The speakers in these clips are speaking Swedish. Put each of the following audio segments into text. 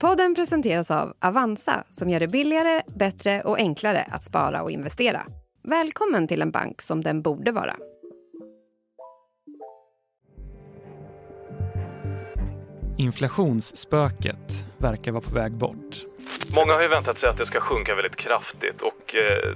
Podden presenteras av Avanza som gör det billigare, bättre och enklare att spara och investera. Välkommen till en bank som den borde vara. Inflationsspöket verkar vara på väg bort. Många har ju väntat sig att det ska sjunka väldigt kraftigt och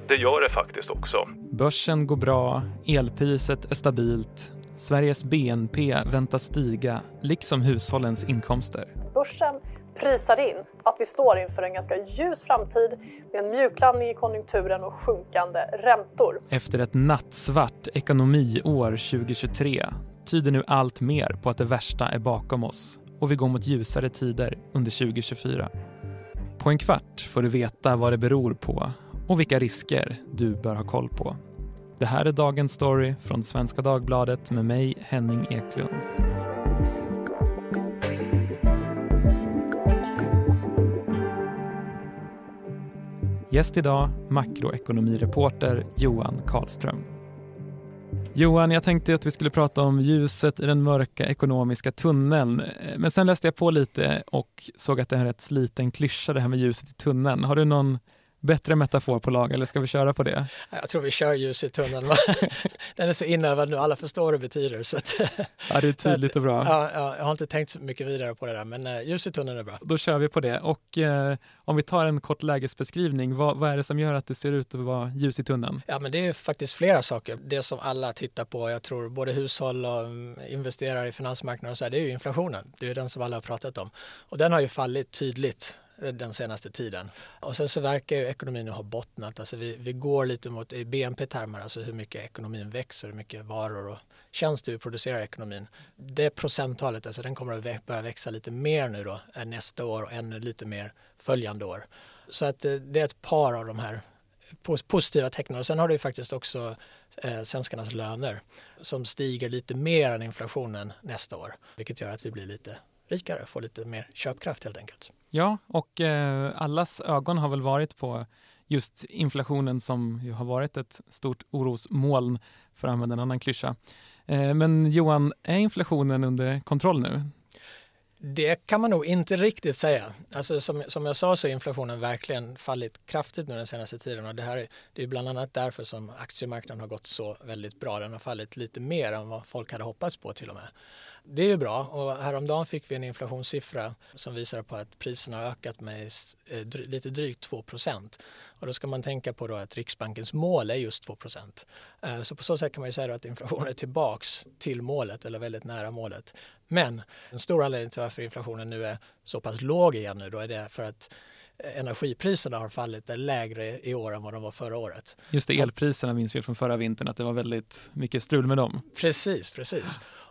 det gör det faktiskt också. Börsen går bra, elpriset är stabilt, Sveriges BNP väntas stiga, liksom hushållens inkomster. Börsen prisar in att vi står inför en ganska ljus framtid med en mjuklandning i konjunkturen och sjunkande räntor. Efter ett nattsvart ekonomiår 2023 tyder nu allt mer på att det värsta är bakom oss. Och vi går mot ljusare tider under 2024. På en kvart får du veta vad det beror på och vilka risker du bör ha koll på. Det här är dagens story från Svenska Dagbladet med mig, Henning Eklund. Gäst idag, makroekonomireporter Johan Carlström. Johan, jag tänkte att vi skulle prata om ljuset i den mörka ekonomiska tunneln. Men sen läste jag på lite och såg att det är en rätt sliten klyscha det här med ljuset i tunneln. Har du någon bättre metafor på lag eller ska vi köra på det? Jag tror vi kör ljus i tunneln. Den är så inövad nu, alla förstår vad det betyder. Så att, ja, det är tydligt och bra. Ja, jag har inte tänkt så mycket vidare på det där, men ljus i tunneln är bra. Då kör vi på det. Och om vi tar en kort lägesbeskrivning, vad är det som gör att det ser ut att vara ljus i tunneln? Ja, men det är faktiskt flera saker. Det som alla tittar på, jag tror både hushåll och investerare i finansmarknaden och så här, det är ju inflationen. Det är den som alla har pratat om. Och den har ju fallit tydligt den senaste tiden. Och sen så verkar ju ekonomin nu ha bottnat. Alltså vi går lite mot i BNP-termer, alltså hur mycket ekonomin växer, hur mycket varor och tjänster vi producerar i ekonomin. Det procenttalet, alltså den kommer att börja växa lite mer nu då än nästa år och ännu lite mer följande år. Så att det är ett par av de här positiva tecknen. Och sen har du faktiskt också svenskarnas löner som stiger lite mer än inflationen nästa år. Vilket gör att vi blir lite rikare, får lite mer köpkraft helt enkelt. Ja, och allas ögon har väl varit på just inflationen som ju har varit ett stort orosmoln, för att använda en annan klyscha. Men Johan, är inflationen under kontroll nu? Det kan man nog inte riktigt säga. Alltså som jag sa så har inflationen verkligen fallit kraftigt nu den senaste tiden. Och det är bland annat därför som aktiemarknaden har gått så väldigt bra. Den har fallit lite mer än vad folk hade hoppats på till och med. Det är ju bra, och häromdagen fick vi en inflationssiffra som visar på att priserna har ökat med lite drygt 2%. Och då ska man tänka på då att Riksbankens mål är just 2%. Så på så sätt kan man ju säga att inflationen är tillbaks till målet eller väldigt nära målet. Men en stor anledning till varför inflationen nu är så pass låg igen nu då är det för att energipriserna har fallit lägre i år än vad de var förra året. Just det, elpriserna minns vi från förra vintern att det var väldigt mycket strul med dem. Precis.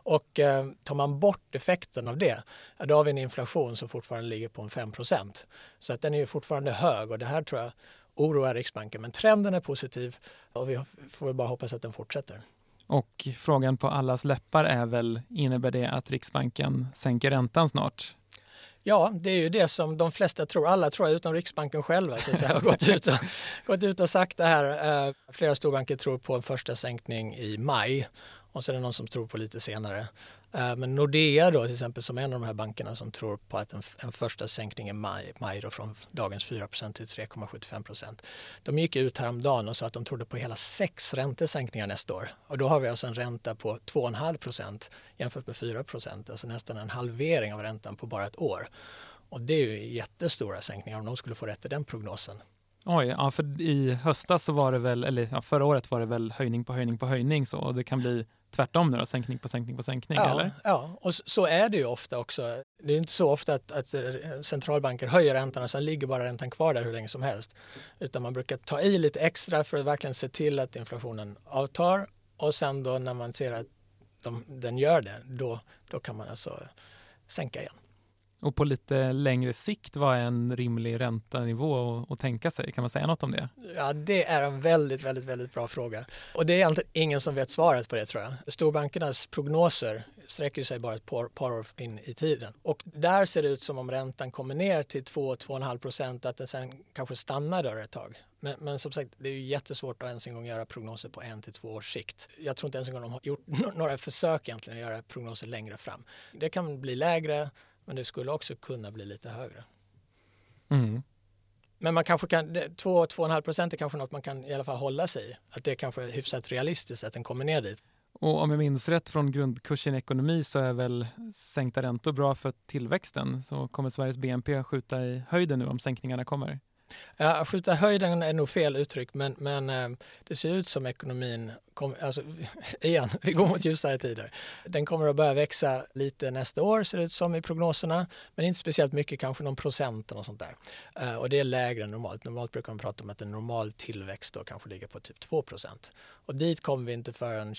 Och tar man bort effekten av det, då har vi en inflation som fortfarande ligger på 5%. Så att den är ju fortfarande hög och det här tror jag oroar Riksbanken. Men trenden är positiv och vi får bara hoppas att den fortsätter. Och frågan på allas läppar är väl, innebär det att Riksbanken sänker räntan snart? Ja, det är ju det som de flesta tror. Alla tror utom Riksbanken själva så att säga, har gått ut och sagt det här. Flera storbanker tror på en första sänkning i maj och sen är det någon som tror på lite senare. Men Nordea då till exempel som är en av de här bankerna som tror på att en första sänkning i maj då från dagens 4% till 3,75%. De gick ut häromdagen och sa att de trodde på hela 6 räntesänkningar nästa år. Och då har vi alltså en ränta på 2,5% jämfört med 4%. Alltså nästan en halvering av räntan på bara ett år. Och det är ju jättestora sänkningar om de skulle få rätt i den prognosen. Oj, ja, för i höstas så var det väl, eller ja, förra året var det väl höjning på höjning så, och det kan bli tvärtom nu då, sänkning på sänkning, ja, eller? Ja, och så är det ju ofta också. Det är inte så ofta att centralbanker höjer räntan och sen ligger bara räntan kvar där hur länge som helst. Utan man brukar ta i lite extra för att verkligen se till att inflationen avtar och sen då när man ser att den gör det, då kan man alltså sänka igen. Och på lite längre sikt, vad är en rimlig räntenivå att tänka sig? Kan man säga något om det? Ja, det är en väldigt, väldigt, väldigt bra fråga. Och det är egentligen ingen som vet svaret på det tror jag. Storbankernas prognoser sträcker sig bara ett par år in i tiden. Och där ser det ut som om räntan kommer ner till 2-2,5% att den sen kanske stannar där ett tag. Men som sagt, det är ju jättesvårt att ens en gång göra prognoser på 1-2 års sikt. Jag tror inte ens en gång de har gjort några försök egentligen att göra prognoser längre fram. Det kan bli lägre. Men det skulle också kunna bli lite högre. Mm. Men man kanske kan, 2-2,5% är kanske något man kan i alla fall hålla sig i. Att det kanske är hyfsat realistiskt att den kommer ner dit. Och om jag minns rätt från grundkursen i ekonomi så är väl sänkta räntor bra för tillväxten. Så kommer Sveriges BNP skjuta i höjden nu om sänkningarna kommer? Ja, skjuta höjden är nog fel uttryck, men det ser ut som ekonomin, igen, vi går mot ljusare tider. Den kommer att börja växa lite nästa år, ser det ut som i prognoserna, men inte speciellt mycket, kanske någon procent eller sånt där. Och det är lägre än normalt. Normalt brukar man prata om att en normal tillväxt då kanske ligger på typ 2%. Och dit kommer vi inte förrän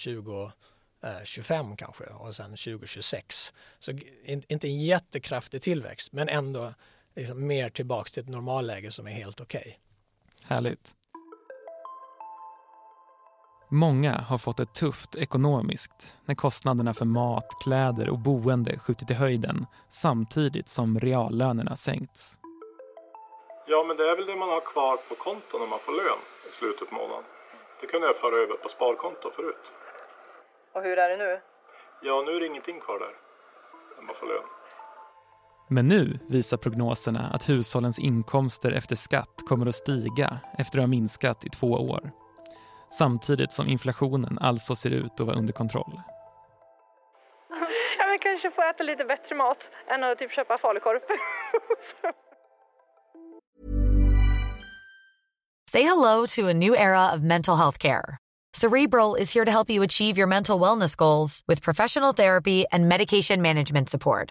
2025 kanske, och sen 2026. Så inte en jättekraftig tillväxt, men ändå liksom mer tillbaka till ett normalläge som är helt okej. Härligt. Många har fått det tufft ekonomiskt när kostnaderna för mat, kläder och boende skjutit i höjden samtidigt som reallönerna sänkts. Ja, men det är väl det man har kvar på konton när man får lön i slutet på månaden. Det kunde jag föra över på sparkonto förut. Och hur är det nu? Ja, nu är det ingenting kvar där när man får lön. Men nu visar prognoserna att hushållens inkomster efter skatt kommer att stiga efter att ha minskat i 2 år. Samtidigt som inflationen alltså ser ut att vara under kontroll. Ja, men kanske får äta lite bättre mat än att typ köpa falukorv. Say hello to a new era of mental health care. Cerebral is here to help you achieve your mental wellness goals with professional therapy and medication management support.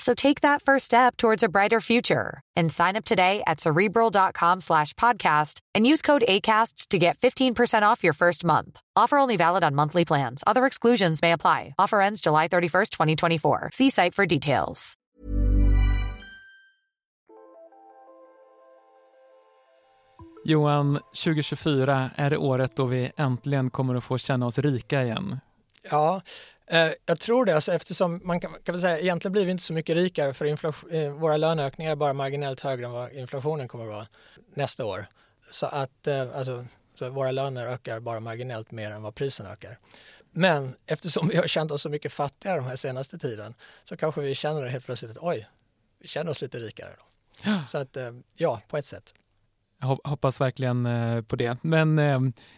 So take that first step towards a brighter future and sign up today at Cerebral.com/podcast and use code ACAST to get 15% off your first month. Offer only valid on monthly plans. Other exclusions may apply. Offer ends July 31st, 2024. See site for details. Johan, 2024 är det året då vi äntligen kommer att få känna oss rika igen. Ja, jag tror det. Alltså, eftersom man kan säga, egentligen blir vi inte så mycket rikare för våra löneökningar är bara marginellt högre än vad inflationen kommer att vara nästa år. Så att så våra löner ökar bara marginellt mer än vad priserna ökar. Men eftersom vi har känt oss så mycket fattigare den här senaste tiden så kanske vi känner helt plötsligt att oj, vi känner oss lite rikare då. Så att ja, på ett sätt. Jag hoppas verkligen på det. Men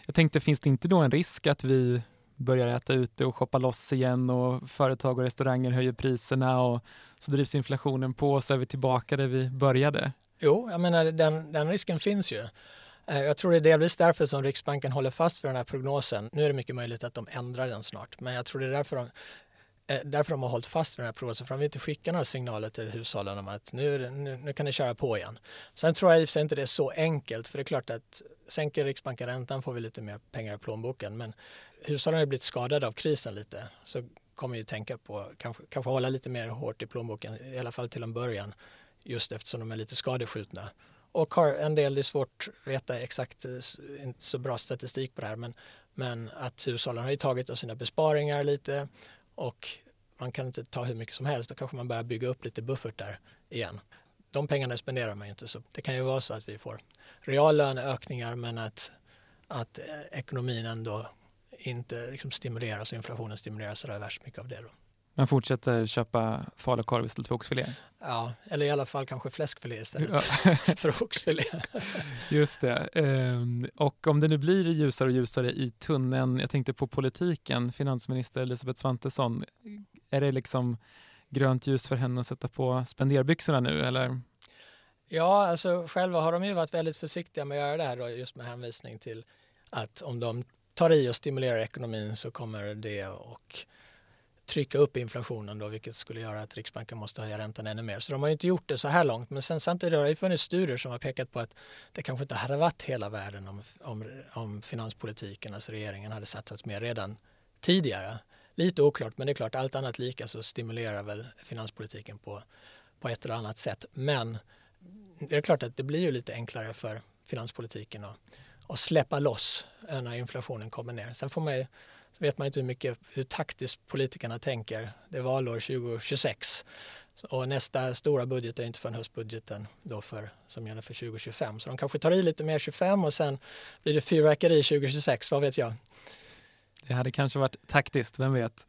jag tänkte, finns det inte då en risk att vi börjar äta ute och shoppa loss igen och företag och restauranger höjer priserna och så drivs inflationen på och så är vi tillbaka där vi började? Jo, jag menar den risken finns ju. Jag tror det är delvis därför som Riksbanken håller fast vid den här prognosen. Nu är det mycket möjligt att de ändrar den snart, men jag tror det är därför de har hållit fast vid den här prognosen, för de vill inte skicka några signaler till hushållen om att nu kan ni köra på igen. Sen tror jag i och för sig inte det är så enkelt, för det är klart att sänker Riksbanken räntan får vi lite mer pengar i plånboken, men hushållen har blivit skadade av krisen lite, så kommer ju tänka på kanske hålla lite mer hårt i plånboken, i alla fall till en början, just eftersom de är lite skadeskjutna. Och har en del, det är svårt att veta exakt, inte så bra statistik på det här, men att hushållen har ju tagit av sina besparingar lite. Och man kan inte ta hur mycket som helst. Då kanske man börjar bygga upp lite buffert där igen. De pengarna spenderar man ju inte. Så det kan ju vara så att vi får reallöneökningar, men att ekonomin ändå inte liksom stimuleras, inflationen stimuleras så där värst mycket av det då. Man fortsätter köpa falukorv istället för oxfilé? Ja, eller i alla fall kanske fläskfilé istället för oxfilé. Just det. Och om det nu blir ljusare och ljusare i tunneln, jag tänkte på politiken, finansminister Elisabeth Svantesson, är det liksom grönt ljus för henne att sätta på spenderbyxorna nu, eller? Ja, alltså själva har de ju varit väldigt försiktiga med att göra det här då, just med hänvisning till att om de tar i och stimulerar ekonomin så kommer det och trycka upp inflationen då, vilket skulle göra att Riksbanken måste höja räntan ännu mer. Så de har ju inte gjort det så här långt, men sen samtidigt har det funnits studier som har pekat på att det kanske inte hade varit hela världen om finanspolitiken, alltså regeringen hade satsat mer redan tidigare. Lite oklart, men det är klart, allt annat lika så stimulerar väl finanspolitiken på ett eller annat sätt. Men det är klart att det blir ju lite enklare för finanspolitiken att släppa loss när inflationen kommer ner. Sen får man ju, så vet man inte hur taktiskt politikerna tänker. Det är valår 2026 och nästa stora budget är inte förrän höstbudgeten då som gäller för 2025. Så de kanske tar i lite mer 25 och sen blir det fyrverkeri 2026, vad vet jag. Det hade kanske varit taktiskt, vem vet.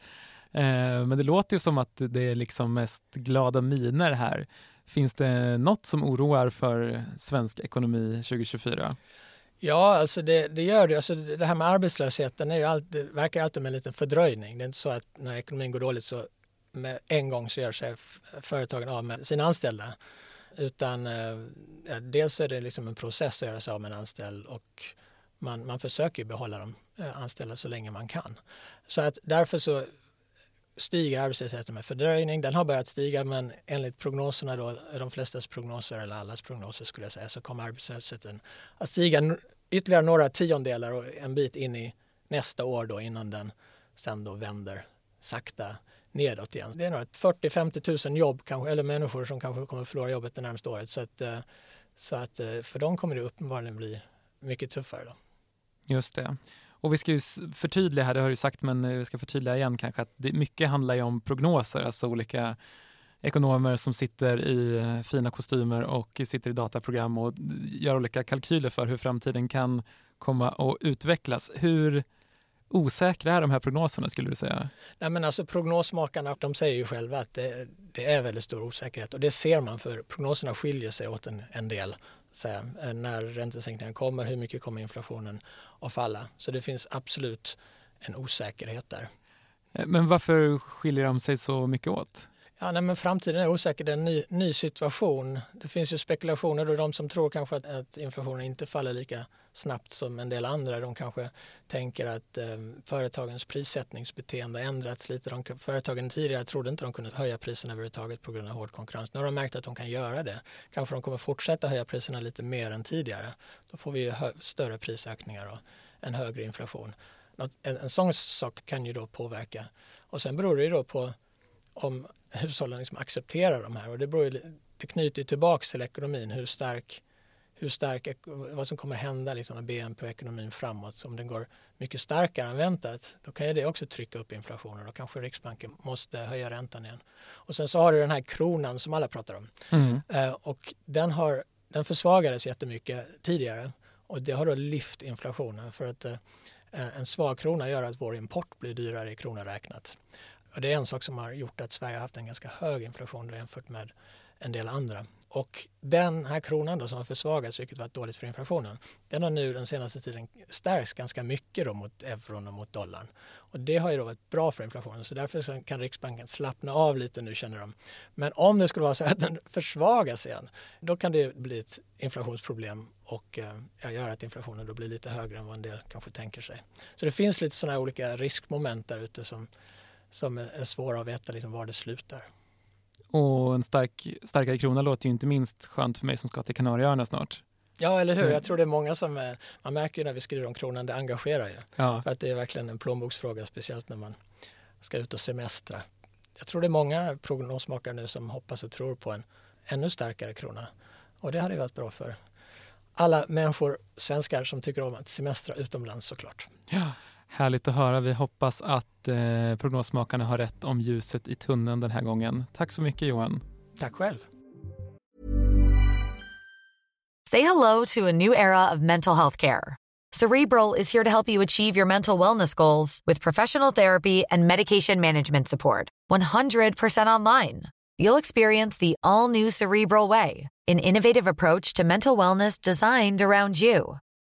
Men det låter ju som att det är liksom mest glada miner här. Finns det något som oroar för svensk ekonomi 2024? Ja, alltså det gör det. Alltså det här med arbetslösheten är ju alltid, verkar alltid med en liten fördröjning. Det är inte så att när ekonomin går dåligt så med en gång så gör sig företagen av med sina anställda. Utan dels är det liksom en process att göra sig av med en anställd och man försöker ju behålla de anställda så länge man kan. Så att därför så stiger arbetslösheten med fördröjning. Den har börjat stiga, men enligt prognoserna då, de flestas prognoser eller allas prognoser skulle jag säga, så kommer arbetslösheten att stiga ytterligare några tiondelar och en bit in i nästa år då, innan den sen då vänder sakta nedåt igen. Det är nog 40-50 000 jobb kanske, eller människor som kanske kommer förlora jobbet det närmaste året. Så att för dem kommer det uppenbarligen bli mycket tuffare då. Just det. Och vi ska ju förtydliga här, det har du sagt, men vi ska förtydliga igen kanske att det mycket handlar ju om prognoser, alltså olika ekonomer som sitter i fina kostymer och sitter i dataprogram och gör olika kalkyler för hur framtiden kan komma att utvecklas. Hur osäkra är de här prognoserna skulle du säga? Nej, men alltså prognosmakarna, de säger ju själva att det är väldigt stor osäkerhet, och det ser man, för prognoserna skiljer sig åt en del. Så här, när räntesänkningen kommer, hur mycket kommer inflationen att falla? Så det finns absolut en osäkerhet där. Men varför skiljer de sig så mycket åt? Ja, nej, men framtiden är osäker, det är en ny situation. Det finns ju spekulationer, och de som tror kanske att inflationen inte faller lika snabbt som en del andra, de kanske tänker att företagens prissättningsbeteende ändrats lite. Företagen tidigare trodde inte de kunde höja priserna överhuvudtaget på grund av hård konkurrens. Nu har de märkt att de kan göra det. Kanske de kommer fortsätta höja priserna lite mer än tidigare. Då får vi ju större prisökningar och en högre inflation. En sån sak kan ju då påverka. Och sen beror det ju då på om hushållen liksom accepterar de här, och det knyter ju tillbaka till ekonomin, hur stark vad som kommer hända liksom med BNP och ekonomin framåt. Om den går mycket starkare än väntat, då kan ju det också trycka upp inflationen, och då kanske Riksbanken måste höja räntan igen. Och sen så har du den här kronan som alla pratar om. Mm. Och den försvagades jättemycket tidigare, och det har då lyft inflationen, för att en svag krona gör att vår import blir dyrare i kronor räknat. Och det är en sak som har gjort att Sverige har haft en ganska hög inflation jämfört med en del andra. Och den här kronan då, som har försvagats, vilket var dåligt för inflationen, den har nu den senaste tiden stärks ganska mycket då mot euron och mot dollarn. Och det har ju då varit bra för inflationen, så därför kan Riksbanken slappna av lite nu, känner de. Men om det skulle vara så att den försvagas igen, då kan det bli ett inflationsproblem och göra att inflationen då blir lite högre än vad en del kanske tänker sig. Så det finns lite sådana här olika riskmoment där ute som är svåra att veta liksom var det slutar. Och en starkare krona låter ju inte minst skönt för mig som ska till Kanarieöarna snart. Ja, eller hur? Jag tror det är många man märker ju när vi skriver om kronan, det engagerar ju. Ja. För att det är verkligen en plånboksfråga, speciellt när man ska ut och semestra. Jag tror det är många prognosmakare nu som hoppas och tror på en ännu starkare krona. Och det hade ju varit bra för alla människor, svenskar, som tycker om att semestra utomlands såklart. Ja. Härligt att höra. Vi hoppas att prognosmakarna har rätt om ljuset i tunneln den här gången. Tack så mycket, Johan. Tack själv. Say hello to a new era of mental health care. Cerebral is here to help you achieve your mental wellness goals with professional therapy and medication management support. 100% online. You'll experience the all-new Cerebral way, an innovative approach to mental wellness designed around you.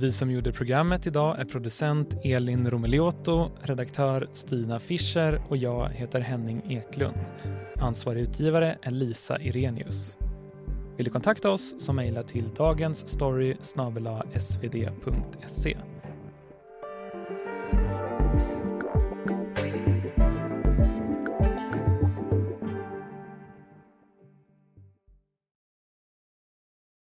Vi som gjorde programmet idag är producent Elin Roumeliotou, redaktör Stina Fischer och jag heter Henning Eklund. Ansvarig utgivare är Lisa Irenius. Vill du kontakta oss så mejla till dagensstory@svd.se.